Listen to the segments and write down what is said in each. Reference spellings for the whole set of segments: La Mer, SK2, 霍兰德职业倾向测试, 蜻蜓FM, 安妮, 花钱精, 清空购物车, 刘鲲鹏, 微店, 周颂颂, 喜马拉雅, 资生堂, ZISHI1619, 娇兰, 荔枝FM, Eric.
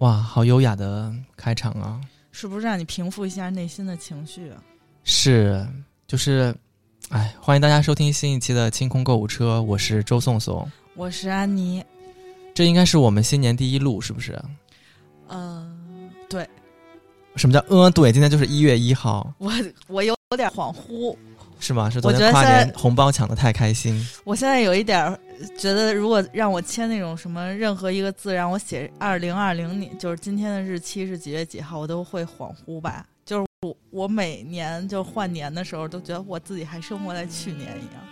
哇，好优雅的开场啊，是不是让你平复一下内心的情绪啊？是，就是哎，欢迎大家收听新一期的清空购物车，我是周颂颂，我是安妮。这应该是我们新年第一录，是不是？对。什么叫对？今天就是1月1号。我有点恍惚。是吗？是昨天跨年红包抢得太开心。我现在有一点觉得，如果让我签那种什么任何一个字，让我写2020，就是今天的日期是几月几号，我都会恍惚吧。就是我每年就换年的时候，都觉得我自己还生活在去年一样。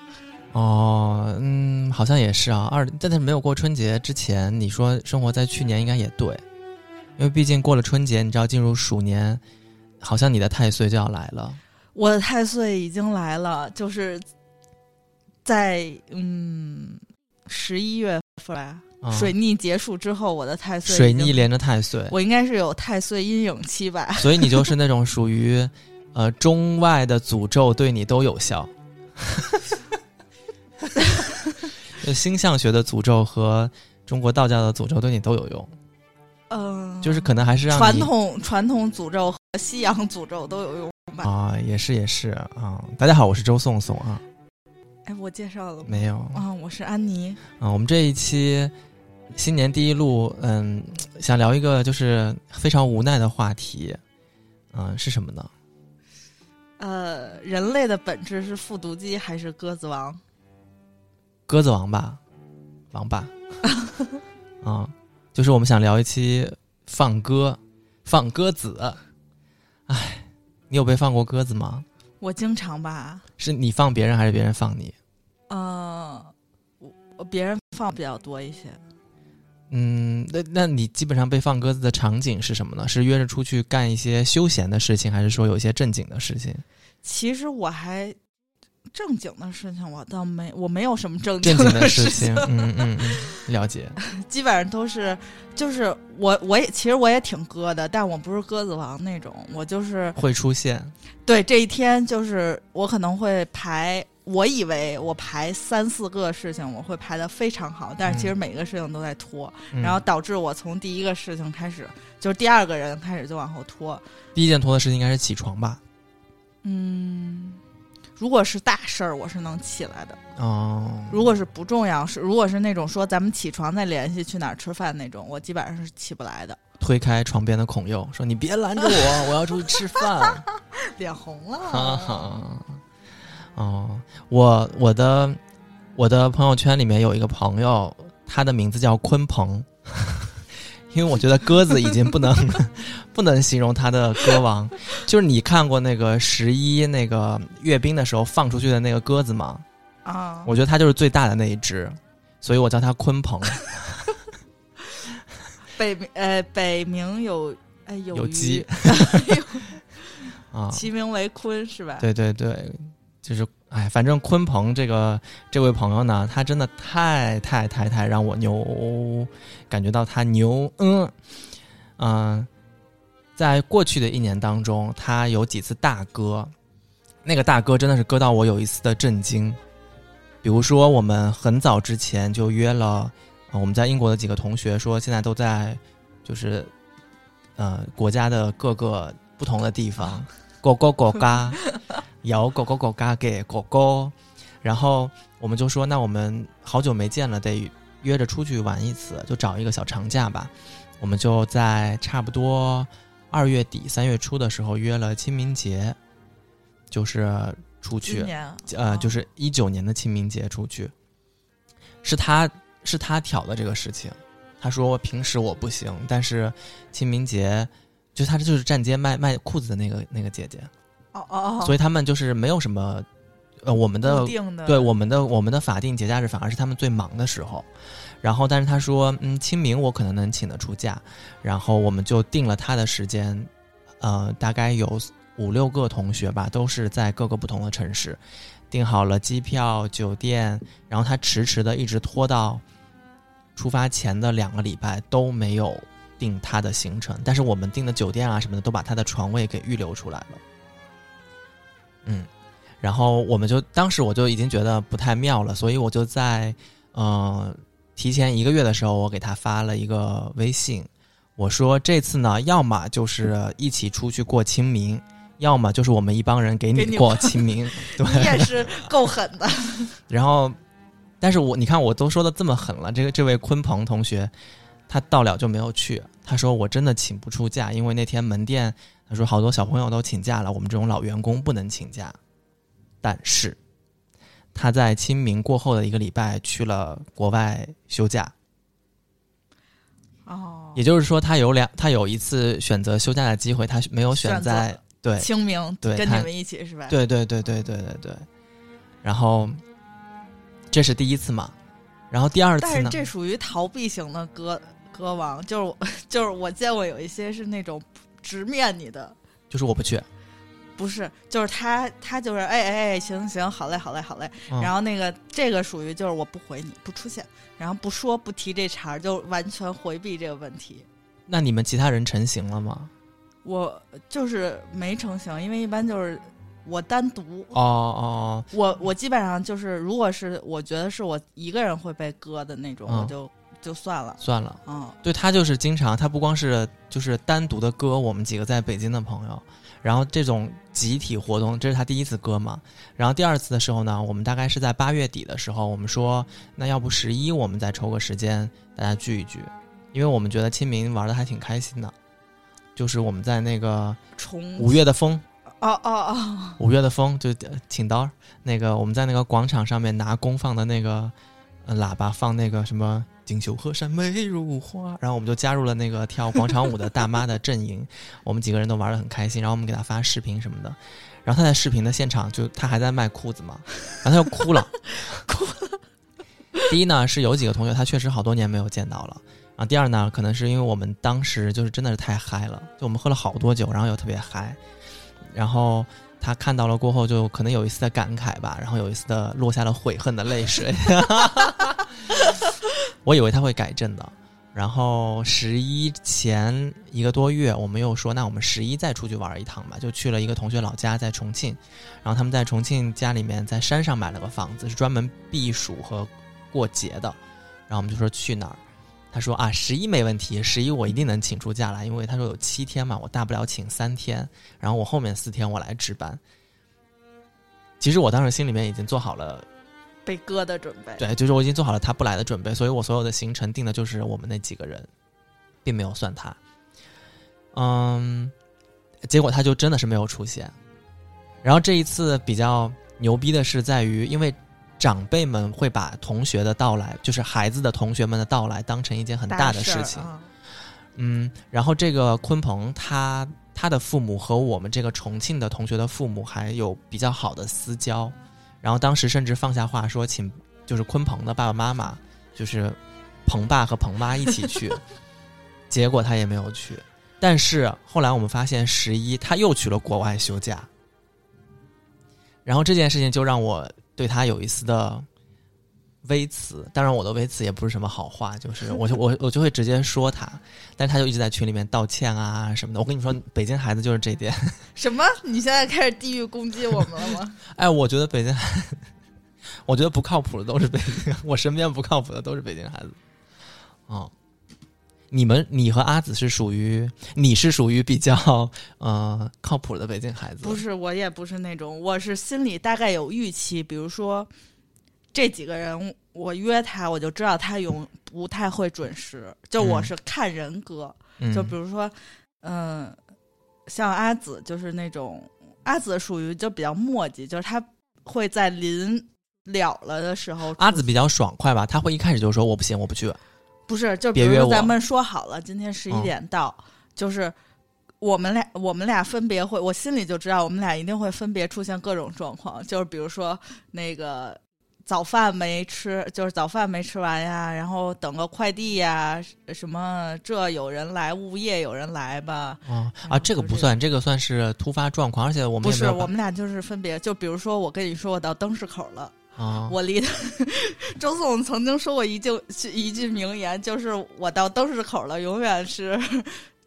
哦，嗯，好像也是啊。但是没有过春节之前，你说生活在去年应该也对，因为毕竟过了春节，你知道进入鼠年，好像你的太岁就要来了。我的太岁已经来了，就是在11月份、水逆结束之后，我的太岁水逆连着太岁，我应该是有太岁阴影期吧。所以你就是那种属于中外的诅咒对你都有效。星象学的诅咒和中国道家的诅咒对你都有用。就是可能还是让你传统诅咒和西洋诅咒都有用。啊，也是啊！大家好，我是周颂颂啊。哎，我介绍了没有？啊，我是安妮啊。我们这一期新年第一录，想聊一个就是非常无奈的话题，是什么呢？人类的本质是复读机还是鸽子王？鸽子王吧，王吧。啊，就是我们想聊一期放鸽子，哎。你有被放过鸽子吗？我经常吧。是你放别人还是别人放你？别人放比较多一些。那你基本上被放鸽子的场景是什么呢？是约着出去干一些休闲的事情，还是说有一些正经的事情？其实我还正经的事情我倒没，我没有什么正经的事情。了解。基本上都是，就是我也其实我也挺鸽的，但我不是鸽子王那种，我就是会出现。对，这一天就是我可能会排，我以为我排3-4个事情我会排得非常好，但是其实每个事情都在拖，然后导致我从第一个事情开始，就是第二个人开始就往后拖。第一件拖的事情应该是起床吧？如果是大事儿，我是能起来的。如果是不重要，如果是那种说咱们起床再联系去哪儿吃饭那种，我基本上是起不来的。推开床边的孔佑，说：“你别拦着我，我要出去吃饭。”脸红了。我的朋友圈里面有一个朋友，他的名字叫鲲鹏，因为我觉得鸽子已经不能形容他的鸽王。就是你看过那个11那个阅兵的时候放出去的那个鸽子吗？我觉得他就是最大的那一只，所以我叫他鲲鹏。北冥有鸡。其名为鲲，是吧？对对对，就是哎，反正鲲鹏这位朋友呢，他真的太让我感觉到他牛。在过去的一年当中，他有几次大割，那个大割真的是割到我有一次的震惊。比如说我们很早之前就约了，我们在英国的几个同学说现在都在就是国家的各个不同的地方狗嘎摇狗嘎给狗，然后我们就说那我们好久没见了，得约着出去玩一次，就找一个小长假吧。我们就在差不多2月底3月初的时候约了清明节，就是出去，就是19年的清明节出去。是他挑的这个事情，他说平时我不行，但是清明节就他就是站街卖裤子的那个姐姐。所以他们就是没有什么，我们的法定节假日反而是他们最忙的时候。然后但是他说清明我可能能请得出假，然后我们就定了他的时间。大概有5-6个同学吧，都是在各个不同的城市，订好了机票酒店，然后他迟迟的一直拖到出发前的2个礼拜都没有定他的行程，但是我们订的酒店啊什么的都把他的床位给预留出来了。然后我们就当时我就已经觉得不太妙了，所以我就在提前1个月的时候，我给他发了一个微信，我说这次呢，要么就是一起出去过清明，要么就是我们一帮人给你过清明。对，你也是够狠的。然后，但是你看我都说的这么狠了，这位鲲鹏同学，他到了就没有去。他说我真的请不出假，因为那天门店他说好多小朋友都请假了，我们这种老员工不能请假。但是他在清明过后的一个礼拜去了国外休假。哦，也就是说他有一次选择休假的机会，他没有选在对清明，对，跟你们一起是吧？对对对对对对对。然后这是第一次嘛，然后第二次呢？但是这属于逃避型的歌王，就是我见过有一些是那种直面你的，就是我不去。不是，就是他就是哎行行好嘞好嘞好嘞、嗯、然后那个这个属于就是我不回你不出现，然后不说不提这茬，就完全回避这个问题。那你们其他人成型了吗？我就是没成型，因为一般就是我单独哦，我基本上就是如果是我觉得是我一个人会被割的那种、嗯、我就算了嗯，对，他就是经常他不光是就是单独的割我们几个在北京的朋友，然后这种集体活动这是他第一次割嘛。然后第二次的时候呢，我们大概是在8月底的时候，我们说那要不11我们再抽个时间大家聚一聚，因为我们觉得清明玩的还挺开心的，就是我们在那个5月的风哦5月的风就请刀，那个我们在那个广场上面拿公放的那个喇叭放那个什么锦绣河山美如画，然后我们就加入了那个跳广场舞的大妈的阵营。我们几个人都玩得很开心，然后我们给他发视频什么的，然后他在视频的现场就他还在卖裤子嘛，然后他就哭了。第一呢是有几个同学他确实好多年没有见到了，然后第二呢可能是因为我们当时就是真的是太嗨了，就我们喝了好多酒，然后又特别嗨，然后他看到了过后就可能有一丝的感慨吧，然后有一丝的落下了悔恨的泪水。我以为他会改正的。然后11前一个多月我们又说那我们11再出去玩一趟吧，就去了一个同学老家在重庆，然后他们在重庆家里面在山上买了个房子，是专门避暑和过节的，然后我们就说去哪儿，他说啊11没问题，11我一定能请出假来，因为他说有7天嘛，我大不了请3天，然后我后面4天我来值班。其实我当时心里面已经做好了被割的准备，对，就是我已经做好了他不来的准备，所以我所有的行程定的就是我们那几个人，并没有算他。结果他就真的是没有出现。然后这一次比较牛逼的是在于，因为长辈们会把同学的到来，就是孩子的同学们的到来当成一件很大的事情。然后这个鲲鹏他的父母和我们这个重庆的同学的父母还有比较好的私交。然后当时甚至放下话说请就是鲲鹏的爸爸妈妈，就是鹏爸和鹏妈一起去。结果他也没有去，但是后来我们发现11他又去了国外休假，然后这件事情就让我对他有一丝的微词，当然我的微词也不是什么好话，就是我就会直接说他，但他就一直在群里面道歉啊什么的。我跟你说，北京孩子就是这点。什么？你现在开始地域攻击我们了吗？哎，我觉得不靠谱的都是北京，我身边不靠谱的都是北京孩子。哦，你和阿紫你是属于比较靠谱的北京孩子。不是，我也不是那种，我是心里大概有预期，比如说。这几个人我约他我就知道他不太会准时，就我是看人格、就比如说像阿紫就是那种，阿紫属于就比较磨叽，就是他会在临了的时候，阿紫比较爽快吧，他会一开始就说我不行我不去，不是，就比如说咱们说好了今天11点到、就是我们俩分别会，我心里就知道我们俩一定会分别出现各种状况，就是比如说那个早饭没吃完呀，然后等个快递呀，什么这有人来，物业有人来吧。这个不算，这个算是突发状况，而且我们也没有，不是，我们俩就是分别，就比如说我跟你说我到灯市口了啊，我离周总曾经说过一句名言，就是我到灯市口了，永远是。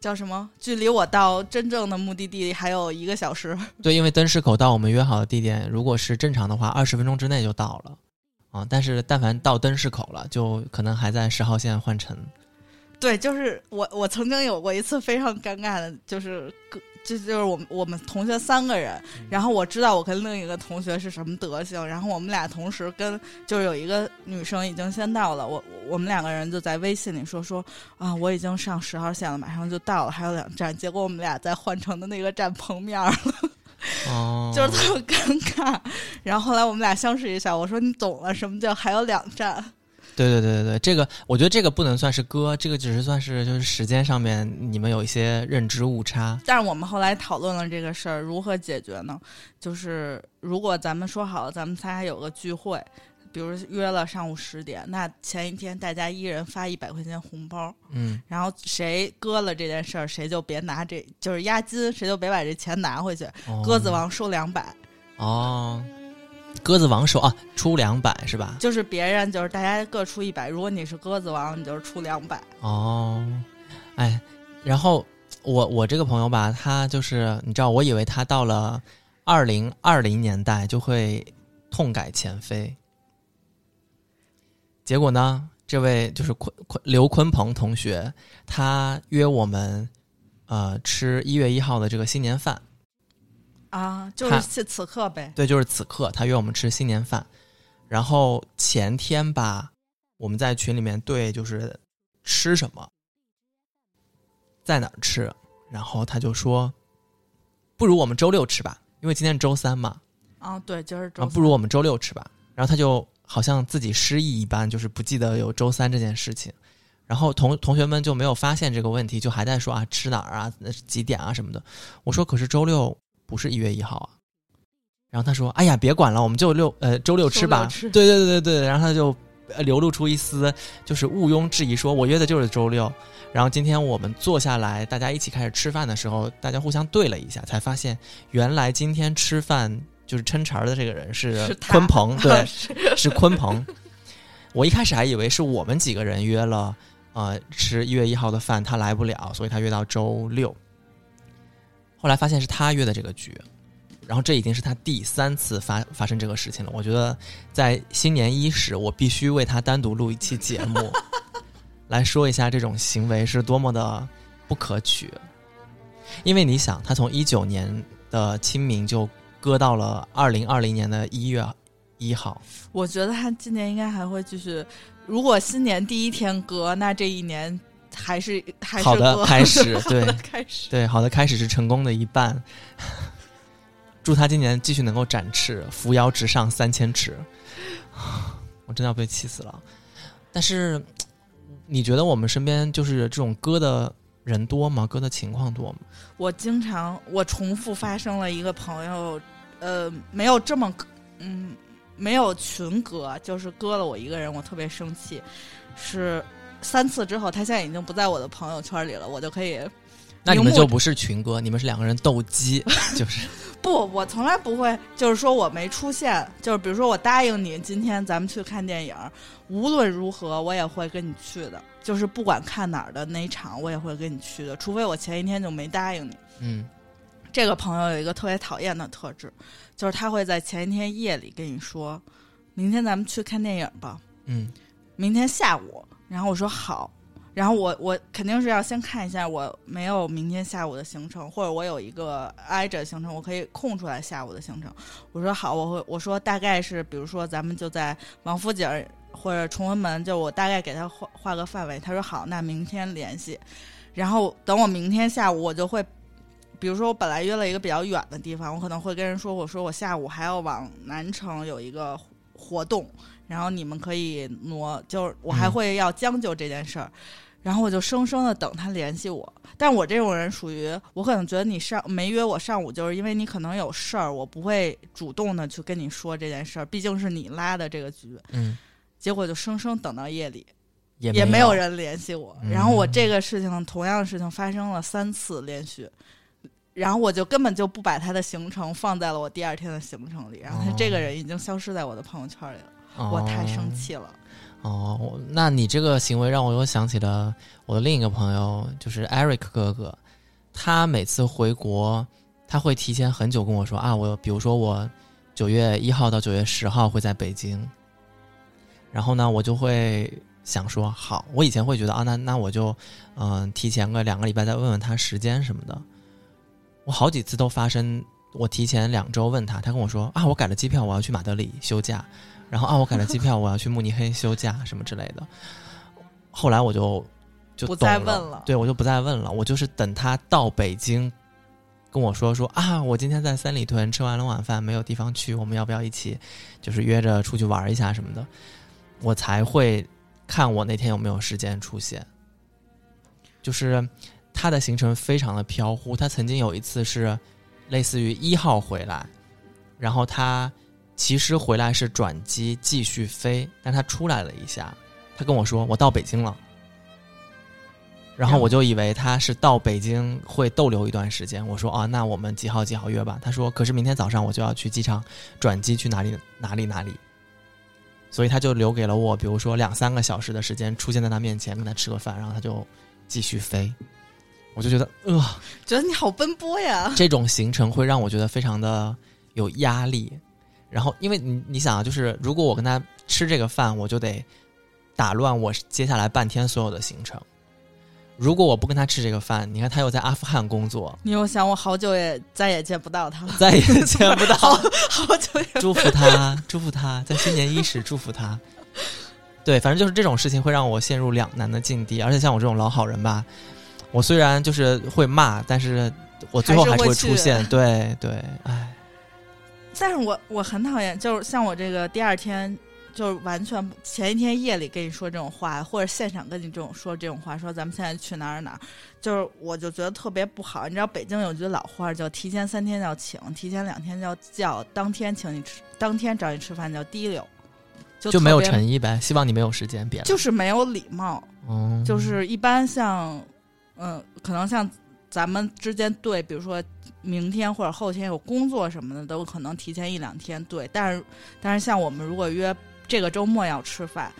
叫什么？距离我到真正的目的地还有1个小时。对，因为灯市口到我们约好的地点，如果是正常的话，20分钟之内就到了。但是但凡到灯市口了，就可能还在10号线换乘。对，就是我曾经有过一次非常尴尬的，就是我们同学三个人，然后我知道我跟另一个同学是什么德行，然后我们俩同时跟就是有一个女生已经先到了，我们两个人就在微信里说啊，我已经上10号线了，马上就到了，还有2站，结果我们俩在换乘的那个站碰面了。就是特尴尬，然后后来我们俩相识一下，我说你懂了什么叫还有2站。对，这个我觉得这个不能算是歌，这个只是算是就是时间上面你们有一些认知误差。但是我们后来讨论了这个事儿如何解决呢？就是如果咱们说好了，咱们仨有个聚会，比如约了上午10点，那前一天大家一人发100块钱红包，然后谁割了这件事儿，谁就别拿这就是押金，谁就别把这钱拿回去。鸽子王收200。哦。鸽子王手啊，出200是吧？就是别人就是大家各出100，如果你是鸽子王，你就是出200。哦，哎，然后我这个朋友吧，他就是你知道，我以为他到了2020年代就会痛改前非，结果呢，这位就是刘鲲鹏同学，他约我们吃1月1号的这个新年饭。啊，就是此刻呗。对，就是此刻，他约我们吃新年饭，然后前天吧，我们在群里面对就是吃什么，在哪儿吃，然后他就说，不如我们周6吃吧，因为今天是周3嘛。啊，对，就是周3。不如我们周6吃吧。然后他就好像自己失忆一般，就是不记得有周3这件事情。然后同学们就没有发现这个问题，就还在说啊吃哪儿啊几点啊什么的。我说可是周6。不是1月1号啊，然后他说：“哎呀，别管了，我们就周6吃吧。”对对对对，然后他就流露出一丝就是毋庸置疑，说我约的就是周6。然后今天我们坐下来，大家一起开始吃饭的时候，大家互相对了一下，才发现原来今天吃饭就是抻茬的这个人是鲲鹏，对，是鲲鹏。我一开始还以为是我们几个人约了吃1月1号的饭，他来不了，所以他约到周6。后来发现是他约的这个局，然后这已经是他第3次发生这个事情了。我觉得在新年伊始，我必须为他单独录一期节目，来说一下这种行为是多么的不可取。因为你想，他从19年的清明就搁到了2020年的1月1号。我觉得他今年应该还会继续。如果新年第1天搁，那这一年。还是好的开始，对，对，好的开始是成功的一半。祝他今年继续能够展翅，扶摇直上3000尺。我真的要被气死了。但是，你觉得我们身边就是这种割的人多吗？割的情况多吗？我重复发生了一个朋友，没有这么，没有群割，就是割了我一个人，我特别生气，是。3次之后，他现在已经不在我的朋友圈里了，我就可以。那你们就不是群哥，你们是两个人斗鸡，就是。不，我从来不会，就是说我没出现，就是比如说我答应你，今天咱们去看电影，无论如何我也会跟你去的，就是不管看哪儿的那一场，我也会跟你去的，除非我前一天就没答应你。嗯。这个朋友有一个特别讨厌的特质，就是他会在前一天夜里跟你说，明天咱们去看电影吧。嗯。明天下午。然后我说好，然后我肯定是要先看一下我没有明天下午的行程，或者我有一个挨着行程，我可以空出来下午的行程。我说好，我说大概是比如说咱们就在王府井或者崇文门，就我大概给他画个范围。他说好，那明天联系。然后等我明天下午，我就会比如说我本来约了一个比较远的地方，我可能会跟人说，我说我下午还要往南城有一个活动，然后你们可以挪，就是我还会要将就这件事儿，然后我就生生的等他联系我。但我这种人属于，我可能觉得你没约我上午，就是因为你可能有事儿，我不会主动的去跟你说这件事儿，毕竟是你拉的这个局。嗯，结果就生生等到夜里，也没有人联系我。然后我这个事情，同样的事情发生了3次连续。然后我就根本就不把他的行程放在了我第2天的行程里，然后他这个人已经消失在我的朋友圈里了。我太生气了。哦，那你这个行为让我又想起了我的另一个朋友，就是 Eric 哥哥。他每次回国，他会提前很久跟我说啊，我比如说我9月1号到9月10号会在北京，然后呢，我就会想说好，我以前会觉得啊，那我就提前个2个礼拜再问问他时间什么的。我好几次都发生我提前2周问他，他跟我说啊，我改了机票，我要去马德里休假，然后啊，我改了机票，我要去慕尼黑休假什么之类的。后来我就不再问了，对，我就不再问了，我就是等他到北京跟我说啊，我今天在三里屯吃完了晚饭没有地方去，我们要不要一起就是约着出去玩一下什么的，我才会看我那天有没有时间出现。就是他的行程非常的飘忽，他曾经有一次是类似于1号回来，然后他其实回来是转机继续飞，但他出来了一下，他跟我说我到北京了，然后我就以为他是到北京会逗留一段时间，我说啊，那我们几号几号约吧。他说可是明天早上我就要去机场转机去哪里，所以他就留给了我比如说2-3个小时的时间出现在他面前跟他吃个饭，然后他就继续飞。我就觉得觉得你好奔波呀，这种行程会让我觉得非常的有压力。然后因为你想啊，就是如果我跟他吃这个饭，我就得打乱我接下来半天所有的行程。如果我不跟他吃这个饭，你看他又在阿富汗工作，你又想我好久也再也见不到他了，再也见不到好久也祝福他祝福他，在新年伊始祝福他。对，反正就是这种事情会让我陷入两难的境地。而且像我这种老好人吧，我虽然就是会骂，但是我最后还是会出现。对对，哎，但是我很讨厌，就是像我这个第二天就是完全前一天夜里跟你说这种话，或者现场跟你说这种话，说咱们现在去哪儿，就是我就觉得特别不好。你知道北京有句老话叫提前3天叫请，提前2天叫叫，当天请你吃，当天找你吃饭叫滴溜，就没有诚意呗。希望你没有时间，别就是没有礼貌。就是一般像可能像咱们之间对，比如说明天或者后天有工作什么的，都可能提前1-2天对。但是像我们如果约这个周末要吃饭，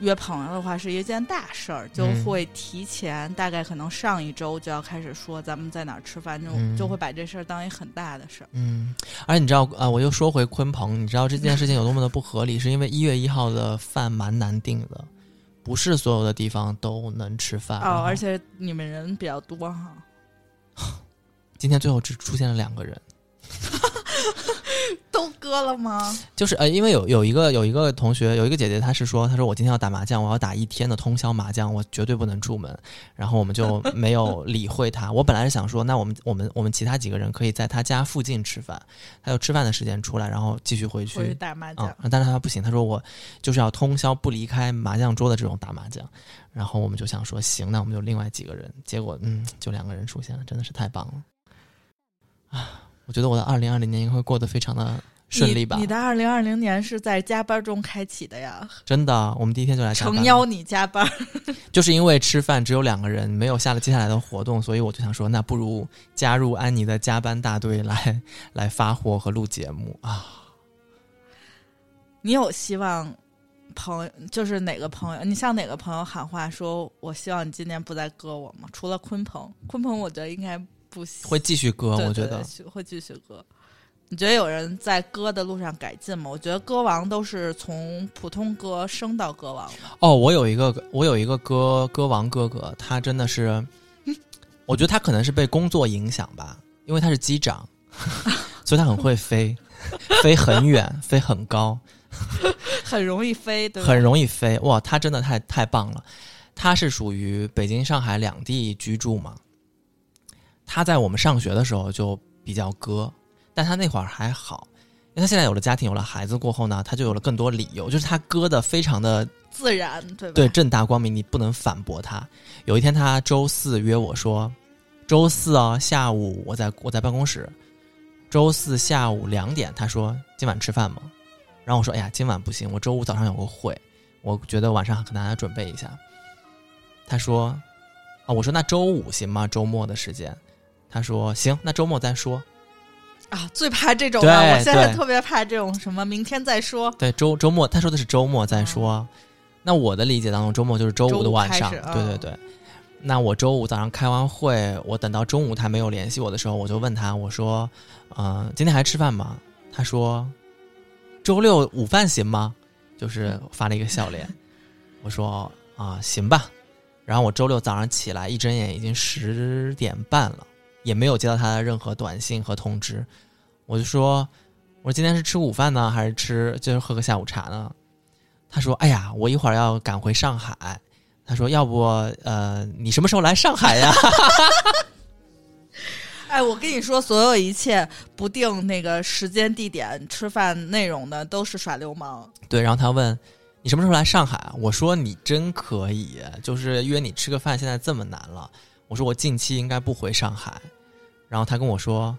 约朋友的话是一件大事儿，就会提前大概可能上一周就要开始说咱们在哪儿吃饭，就会把这事儿当一很大的事儿。而且你知道啊，我又说回鲲鹏，你知道这件事情有多么的不合理，是因为1月1号的饭蛮难订的，不是所有的地方都能吃饭哦，而且你们人比较多哈。今天最后只出现了2个人。都割了吗？就是因为有一个同学，有一个姐姐，她说我今天要打麻将，我要打1天的通宵麻将，我绝对不能出门。然后我们就没有理会她。我本来是想说，那我们其他几个人可以在她家附近吃饭，她有吃饭的时间出来，然后继续回去打麻将。但是她不行，她说我就是要通宵不离开麻将桌的这种打麻将。然后我们就想说，行，那我们就另外几个人。结果就2个人出现了，真的是太棒了啊！我觉得我的2020年应该会过得非常的顺利吧。你的2020年是在加班中开启的呀？真的，我们第一天就来加班，诚邀你加班。就是因为吃饭只有2个人，没有接下来的活动，所以我就想说，那不如加入安妮的加班大队来发货和录节目啊！你有希望朋友，就是哪个朋友，你向哪个朋友喊话说我希望你今年不再割我吗？除了鲲鹏我觉得应该不行，会继续割。我觉得会继续割。你觉得有人在歌的路上改进吗？我觉得歌王都是从普通歌升到歌王。我有一个歌王哥哥，他真的是我觉得他可能是被工作影响吧，因为他是机长所以他很会飞飞很远飞很高很容易飞，对吧？很容易飞。哇，他真的太棒了。他是属于北京上海2地居住嘛，他在我们上学的时候就比较割，但他那会儿还好，因为他现在有了家庭有了孩子过后呢，他就有了更多理由，就是他割得非常的自然，对吧？对，正大光明，你不能反驳他。有一天他周4约我说，周4啊，下午我在办公室，周4下午2点，他说今晚吃饭吗？然后我说哎呀，今晚不行，我周5早上有个会，我觉得晚上可能还要准备一下。他说我说那周5行吗？周末的时间。他说行，那周末再说啊。最怕这种啊，我现在特别怕这种什么明天再说。对，周末他说的是周末再说那我的理解当中周末就是周5的晚上对对对那我周5早上开完会，我等到中午他没有联系我的时候，我就问他，我说今天还吃饭吗？他说周6午饭行吗？就是发了一个笑脸我说啊，行吧。然后我周六早上起来一睁眼已经10点半了，也没有接到他的任何短信和通知。我就说，我说今天是吃午饭呢，还是就是喝个下午茶呢？他说，哎呀，我一会儿要赶回上海。他说，要不你什么时候来上海呀？哎，我跟你说，所有一切不定那个时间、地点、吃饭内容的，都是耍流氓。对，然后他问你什么时候来上海？我说你真可以，就是约你吃个饭，现在这么难了。我说我近期应该不回上海。然后他跟我说，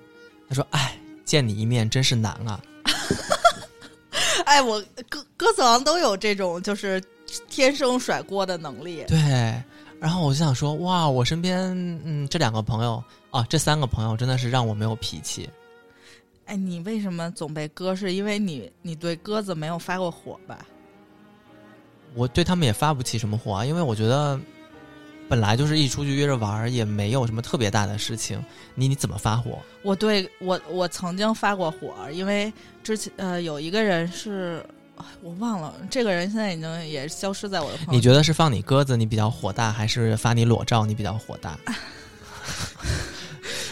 他说，哎，见你一面真是难啊。哎，我鸽子王都有这种就是天生甩锅的能力。对，然后我就想说，哇，我身边这两个朋友。啊，这三个朋友真的是让我没有脾气。哎，你为什么总被鸽？是因为你对鸽子没有发过火吧？我对他们也发不起什么火啊，因为我觉得本来就是一出去约着玩，也没有什么特别大的事情，你怎么发火？我曾经发过火，因为之前有一个人是我忘了，这个人现在已经也消失在我的朋友。你觉得是放你鸽子你比较火大，还是发你裸照你比较火大？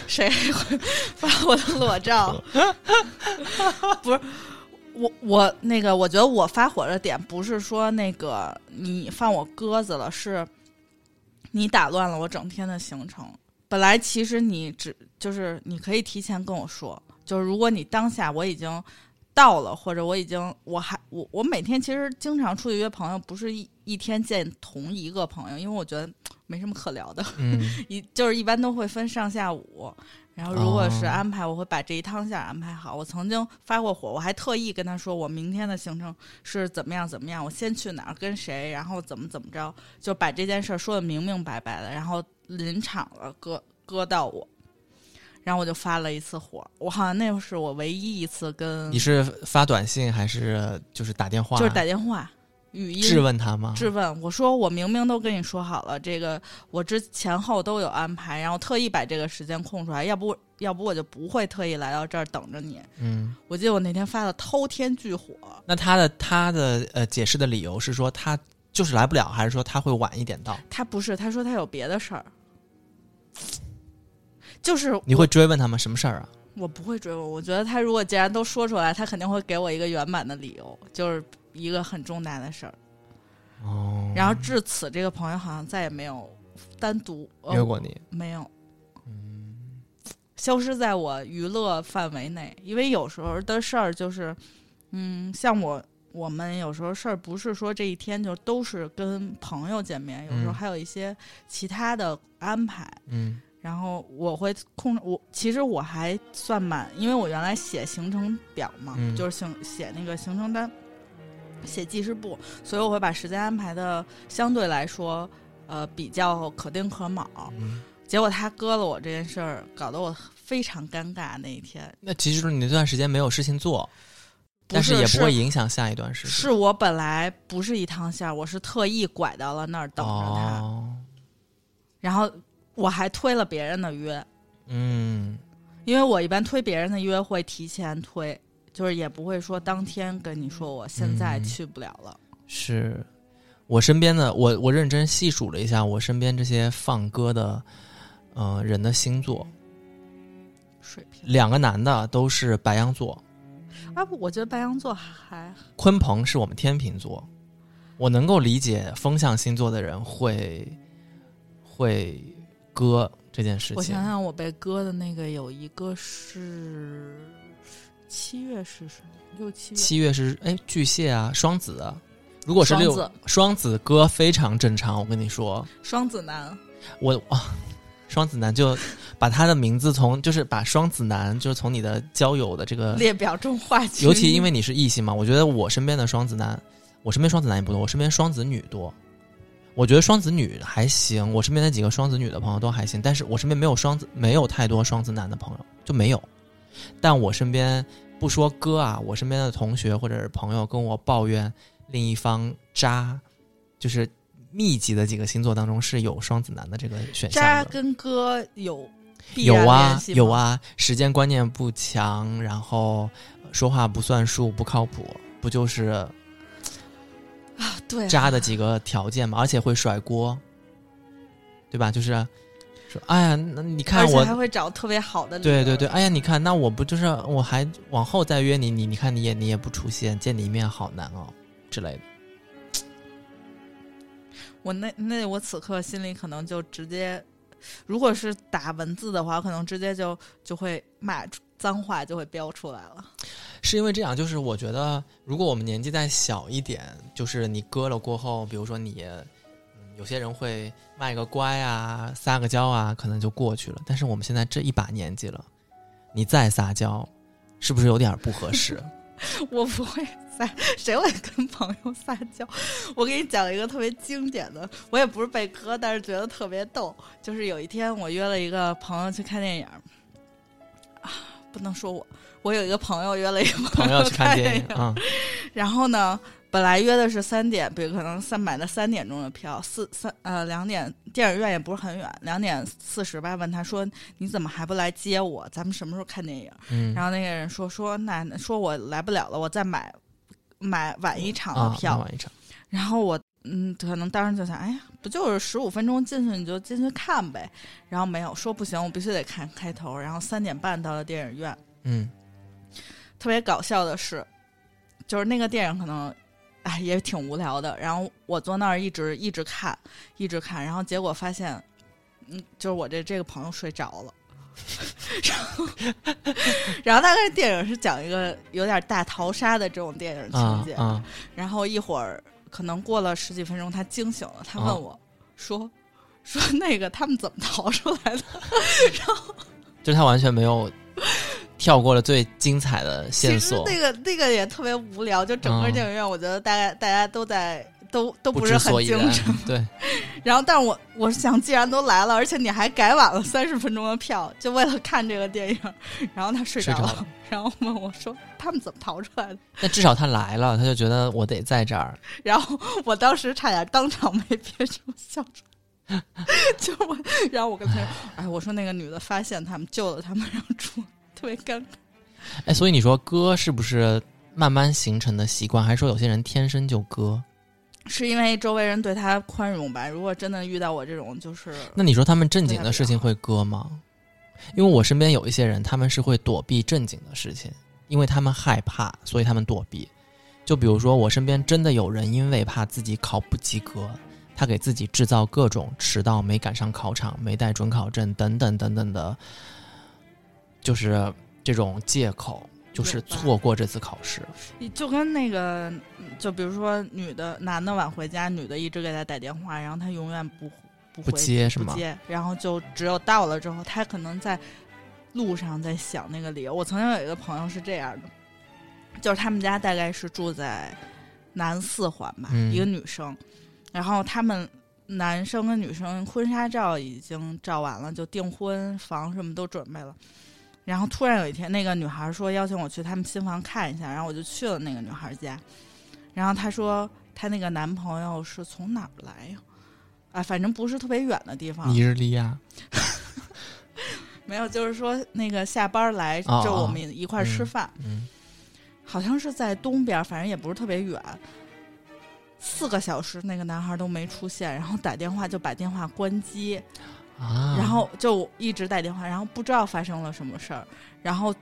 谁会发我的裸照？不是我那个，我觉得我发火的点不是说那个你放我鸽子了，是你打乱了我整天的行程。本来其实你就是你可以提前跟我说，就是如果你当下我已经到了，或者我每天其实经常出去约朋友，不是一天见同一个朋友，因为我觉得没什么可聊的，就是一般都会分上下午。然后如果是安排，我会把这一趟下安排好。我曾经发过火，我还特意跟他说，我明天的行程是怎么样怎么样，我先去哪儿跟谁，然后怎么着，就把这件事说的明明白白的。然后临场了，割到我，然后我就发了一次火。我好像那是我唯一一次跟。你是发短信还是就是打电话？就是打电话。语音质问他吗？质问我说，我明明都跟你说好了，这个我之前后都有安排，然后特意把这个时间空出来，要不我就不会特意来到这儿等着你。我记得我那天发了滔天巨火。那他的解释的理由是说他就是来不了，还是说他会晚一点到？他不是，他说他有别的事儿。就是你会追问他们什么事儿啊？我不会追问，我觉得他如果既然都说出来，他肯定会给我一个圆满的理由，就是一个很重大的事儿。然后至此这个朋友好像再也没有单独约过你？没有。消失在我娱乐范围内。因为有时候的事儿就是像我们有时候事儿不是说这一天就都是跟朋友见面，有时候还有一些其他的安排。然后我会控制，其实我还算满，因为我原来写行程表嘛，就是写那个行程单，写记事簿，所以我会把时间安排的相对来说比较可丁可卯。结果他割了我这件事儿，搞得我非常尴尬那一天。那其实你那段时间没有事情做，但是也不会影响下一段事情。是我本来不是一趟线，我是特意拐到了那儿等着他。然后我还推了别人的约。因为我一般推别人的约会提前推，就是也不会说当天跟你说我现在去不了了。是我身边的，我认真细数了一下我身边这些放歌的人的星座水平，两个男的都是白羊座。我觉得白羊座还鲲鹏是我们天秤座。我能够理解风象星座的人会割这件事情。我想想，我被割的那个有一个是7月，是什么？7月是巨蟹啊，双子啊。如果是双子割非常正常，我跟你说。双子男，双子男就把他的名字就是把双子男就是从你的交友的这个列表中划去。尤其因为你是异性嘛，我觉得我身边双子男也不多，我身边双子女多。我觉得双子女还行，我身边那几个双子女的朋友都还行，但是我身边没有太多双子男的朋友，就没有。但我身边不说哥啊，我身边的同学或者是朋友跟我抱怨另一方渣，就是密集的几个星座当中是有双子男的这个选项的。渣跟哥有必然联系吗？有啊，时间观念不强，然后说话不算数，不靠谱，不就是啊，对啊，渣的几个条件嘛，而且会甩锅，对吧？就是说，哎呀，那你看我，而且还会找特别好的理由，对对对，哎呀，你看，那我不就是我还往后再约你，你看你也不出现，见你一面好难哦之类的。我我此刻心里可能就直接，如果是打文字的话，我可能直接就会骂脏话，就会飙出来了。是因为这样，就是我觉得如果我们年纪再小一点，就是你割了过后，比如说你有些人会卖个乖啊，撒个娇啊，可能就过去了。但是我们现在这一把年纪了，你再撒娇是不是有点不合适？我不会撒，谁会跟朋友撒娇？我给你讲一个特别经典的，我也不是被割，但是觉得特别逗。就是有一天我约了一个朋友去看电影，啊，不能说我有一个朋友约了一个朋友去看电影，嗯，然后呢，本来约的是3点，比如可能买的3点钟的票，2点，电影院也不是很远，2:40吧。问他说：“你怎么还不来接我？咱们什么时候看电影？”嗯，然后那个人说那说我来不了了，我再买晚一场的票，晚一场。然后我可能当时就想，哎呀，不就是15分钟进去你就进去看呗。然后没有说不行，我必须得看开头。然后3:30到了电影院，嗯，特别搞笑的是，就是那个电影可能。哎，也挺无聊的。然后我坐那儿一直看，然后结果发现，就是我这个朋友睡着了。然后大概电影是讲一个有点大逃杀的这种电影情节。然后一会儿可能过了十几分钟，他惊醒了，他问我说那个他们怎么逃出来的？然后就是他完全没有。跳过了最精彩的线索，其实那个也特别无聊，就整个电影院，我觉得大家都不是很精神，对。然后，但我想，既然都来了，而且你还改晚了30分钟的票，就为了看这个电影，然后他睡着了，然后问我说：“他们怎么逃出来的？”但至少他来了，他就觉得我得在这儿。然后我当时差点当场没憋住笑出来。就我，然后我跟他说：“哎，我说那个女的发现他们，救了他们，然后出。”特别尴尬。哎，所以你说割是不是慢慢形成的习惯，还是说有些人天生就割？是因为周围人对他宽容吧？如果真的遇到我这种，就是那你说他们正经的事情会割吗？因为我身边有一些人，他们是会躲避正经的事情，因为他们害怕，所以他们躲避。就比如说我身边真的有人，因为怕自己考不及格，他给自己制造各种迟到、没赶上考场、没带准考证等等等等的。就是这种借口，就是错过这次考试。你就跟那个，就比如说男的晚回家，女的一直给他打电话，然后他永远不接，是吗？不接，然后就只有到了之后，他可能在路上在想那个理由。我曾经有一个朋友是这样的，就是他们家大概是住在南4环吧，一个女生，然后他们。男生跟女生婚纱照已经照完了，就订婚房什么都准备了，然后突然有一天那个女孩说邀请我去他们新房看一下，然后我就去了那个女孩家，然后她说她那个男朋友是从哪儿来呀？啊，反正不是特别远的地方，尼日利亚。没有，就是说那个下班来就我们一块吃饭，好像是在东边，反正也不是特别远。4个小时那个男孩都没出现，然后打电话就把电话关机，然后就一直打电话，然后不知道发生了什么事儿。然后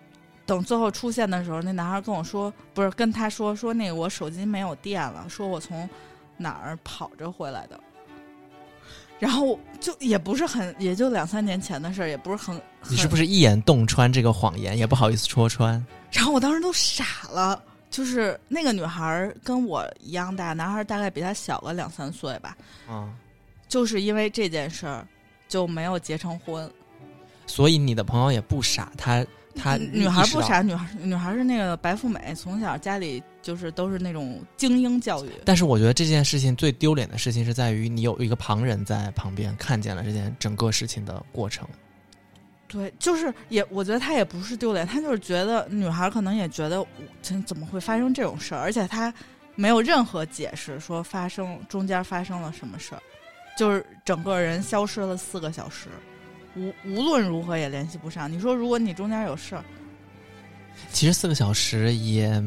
等最后出现的时候，那男孩跟我说，不是跟他说那个我手机没有电了，说我从哪儿跑着回来的。然后就也不是很，也就2-3年前的事儿，也不是很。你是不是一眼洞穿这个谎言，也不好意思戳穿？然后我当时都傻了。就是那个女孩跟我一样大，男孩大概比她小个2-3岁吧。就是因为这件事儿就没有结成婚。所以你的朋友也不傻，她女孩不傻，女孩是那个白富美，从小家里就是都是那种精英教育。但是我觉得这件事情最丢脸的事情是在于你有一个旁人在旁边看见了这件整个事情的过程。对，就是也，我觉得他也不是丢脸，他就是觉得女孩可能也觉得怎么会发生这种事儿，而且他没有任何解释说中间发生了什么事儿，就是整个人消失了4个小时，无论如何也联系不上。你说如果你中间有事儿，其实4个小时也，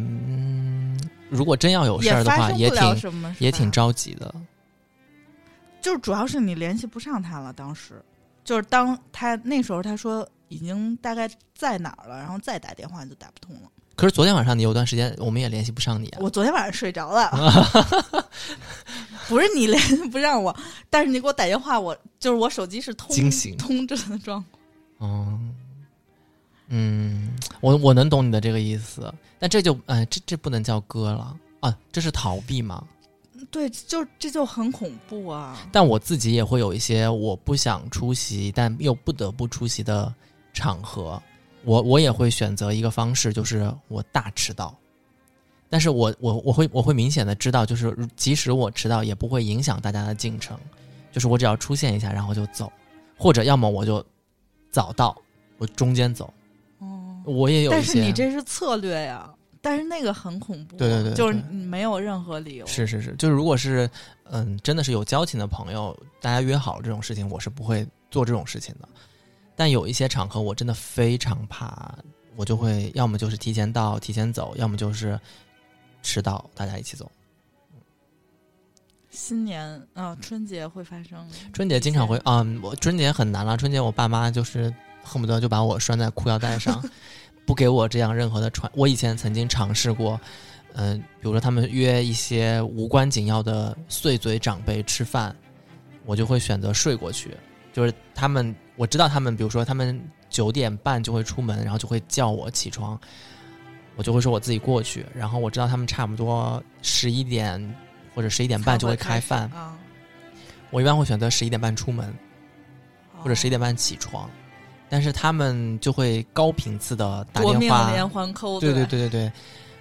如果真要有事儿的话，也挺着急的。就是主要是你联系不上他了，当时就是当他那时候他说已经大概在哪儿了，然后再打电话就打不通了。可是昨天晚上你有段时间我们也联系不上你啊。我昨天晚上睡着了不是你联系不上我，但是你给我打电话，我就是我手机是通着的状况。我能懂你的这个意思，但这就这不能叫割了啊，这是逃避吗？对，就这就很恐怖啊。但我自己也会有一些我不想出席但又不得不出席的场合，我也会选择一个方式，就是我大迟到。但是我会明显的知道，就是即使我迟到也不会影响大家的进程，就是我只要出现一下然后就走，或者要么我就早到我中间走。我也有一些。但是你这是策略呀，但是那个很恐怖。对，就是没有任何理由。是，就是如果是真的是有交情的朋友，大家约好这种事情，我是不会做这种事情的。但有一些场合我真的非常怕，我就会要么就是提前到提前走，要么就是迟到大家一起走。新年春节会发生，春节经常会我春节很难了，春节我爸妈就是恨不得就把我拴在裤腰带上不给我这样任何的穿。我以前曾经尝试过比如说他们约一些无关紧要的碎嘴长辈吃饭，我就会选择睡过去。就是他们，我知道他们比如说他们9:30就会出门，然后就会叫我起床，我就会说我自己过去，然后我知道他们差不多11点或者11:30就会开饭，我一般会选择11:30出门或者11:30起床。但是他们就会高频次的打电话，夺命连环扣。对，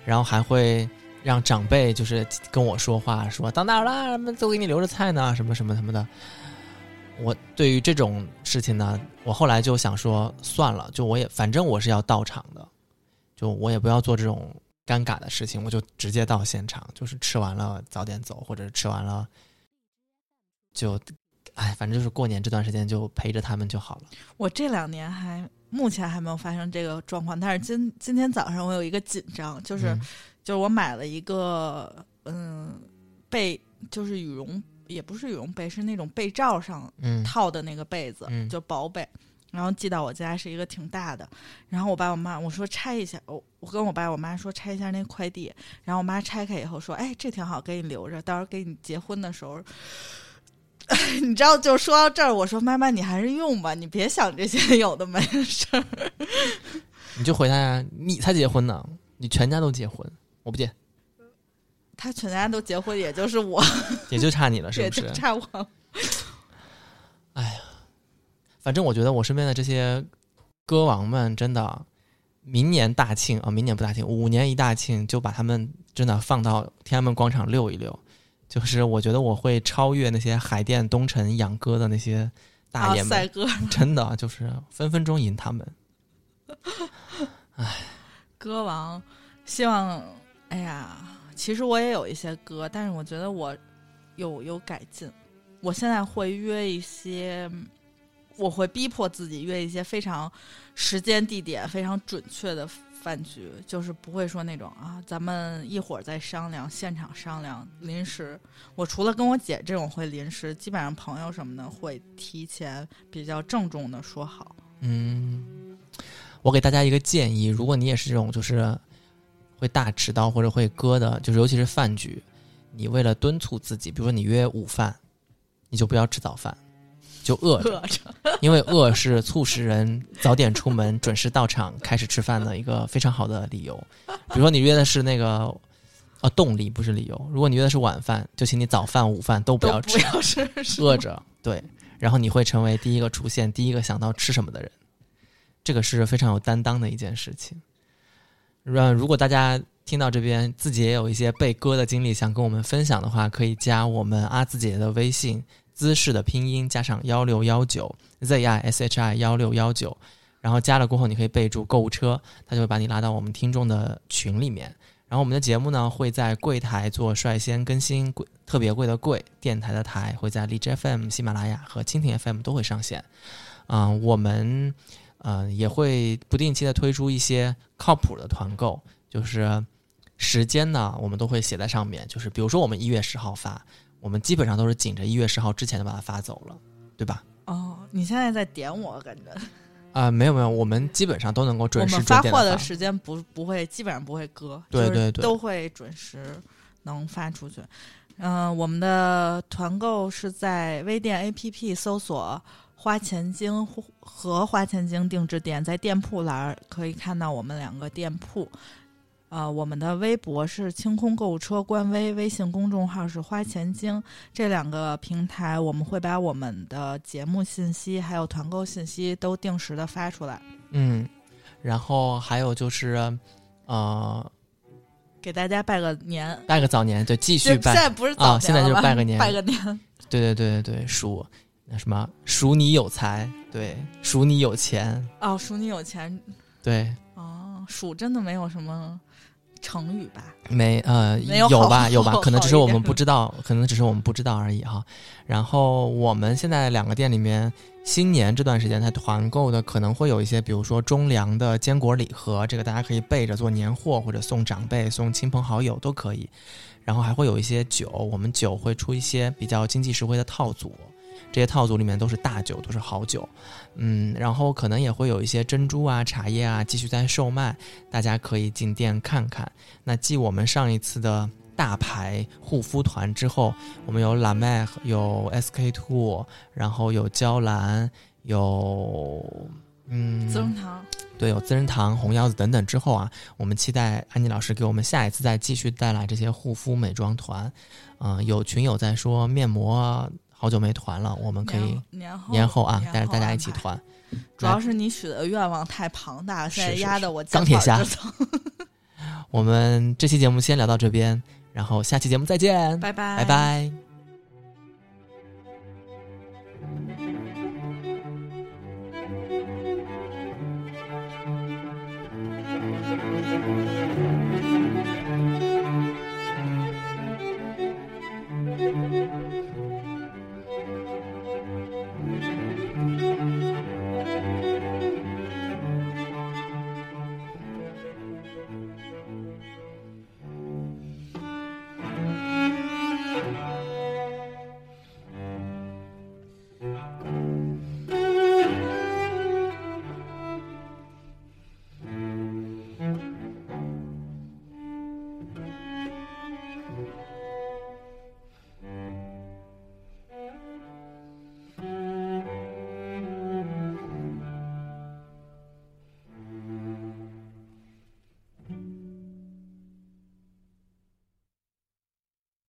然后还会让长辈就是跟我说话，说到哪儿了，都给你留着菜呢，什么什么什么的。我对于这种事情呢，我后来就想说算了，就我也反正我是要到场的，就我也不要做这种尴尬的事情，我就直接到现场，就是吃完了早点走，或者吃完了就。反正就是过年这段时间就陪着他们就好了。我这2年目前还没有发生这个状况，但是今天早上我有一个紧张，就是我买了一个被就是羽绒，也不是羽绒被，是那种被罩上套的那个被子，就薄被，然后寄到我家是一个挺大的。然后我爸我妈我说拆一下，我跟我爸我妈说拆一下那快递，然后我妈拆开以后说哎这挺好，给你留着，到时候给你结婚的时候你知道，就说到这儿我说妈妈你还是用吧，你别想这些有的没的事儿。你就回答呀，你才结婚呢，你全家都结婚，我不结。他全家都结婚，也就是我也就差你了，是不是？也就差我。哎呀，反正我觉得我身边的这些歌王们真的明年大庆明年不大庆，5年一大庆，就把他们真的放到天安门广场溜一溜。就是我觉得我会超越那些海淀东城养歌的那些大爷们，真的就是分分钟赢他们。哎，歌王，希望哎呀，其实我也有一些歌，但是我觉得我有改进。我现在会约一些，我会逼迫自己约一些非常时间地点非常准确的饭局，就是不会说那种咱们一会儿再商量，现场商量临时。我除了跟我姐这种会临时，基本上朋友什么的会提前比较郑重的说好。我给大家一个建议，如果你也是这种就是会大迟到或者会割的，就是尤其是饭局，你为了敦促自己，比如说你约午饭，你就不要吃早饭，就饿着，因为饿是促使人早点出门准时到场开始吃饭的一个非常好的理由。比如说你约的是那个动力不是理由，如果你约的是晚饭，就请你早饭午饭都不要吃，饿着。对，然后你会成为第一个出现第一个想到吃什么的人，这个是非常有担当的一件事情。如果大家听到这边自己也有一些被割的经历想跟我们分享的话，可以加我们阿紫姐的微信，姿势的拼音加上1619 ZISHI1619， 然后加了过后你可以备注购物车，他就会把你拉到我们听众的群里面。然后我们的节目呢会在柜台做率先更新，特别贵的贵，电台的台，会在荔枝 FM、 喜马拉雅和蜻蜓 FM 都会上线。我们也会不定期的推出一些靠谱的团购，就是时间呢我们都会写在上面，就是比如说我们1月10号发，我们基本上都是紧着1月10号之前就把它发走了，对吧？哦，你现在在点我感觉没有没有，我们基本上都能够准时准点的发。我们发货的时间不会，基本上不会割，对对对，就是、都会准时能发出去。我们的团购是在微店 APP 搜索花钱精和花钱精定制店，在店铺栏可以看到我们两个店铺。我们的微博是清空购物车官微，微信公众号是花钱精，这两个平台我们会把我们的节目信息还有团购信息都定时的发出来。嗯，然后还有就是给大家拜个年，拜个早年，对，继续拜。现在不是早年了吧？现在就是拜个年，拜个年。对对对对对，鼠那什么，鼠你有财，对，鼠你有钱。哦，鼠你有钱，对。哦，鼠真的没有什么成语吧？有吧，可能只是我们不知道，而已哈。然后我们现在两个店里面，新年这段时间它团购的可能会有一些，比如说中粮的坚果礼盒，这个大家可以备着做年货，或者送长辈、送亲朋好友都可以。然后还会有一些酒，我们酒会出一些比较经济实惠的套组，这些套组里面都是大酒，都是好酒。嗯，然后可能也会有一些珍珠啊、茶叶啊继续在售卖，大家可以进店看看。那继我们上一次的大牌护肤团之后，我们有 La Mer， 有 SK2， 然后有娇兰，有资生堂，对，有资生堂、红腰子等等之后啊，我们期待安妮老师给我们下一次再继续带来这些护肤美妆团。有群友在说面膜好久没团了，我们可以年后啊，带着大家一起团。主要是你许的愿望太庞大，现在压得我钢铁侠。我们这期节目先聊到这边，然后下期节目再见，拜拜，拜拜。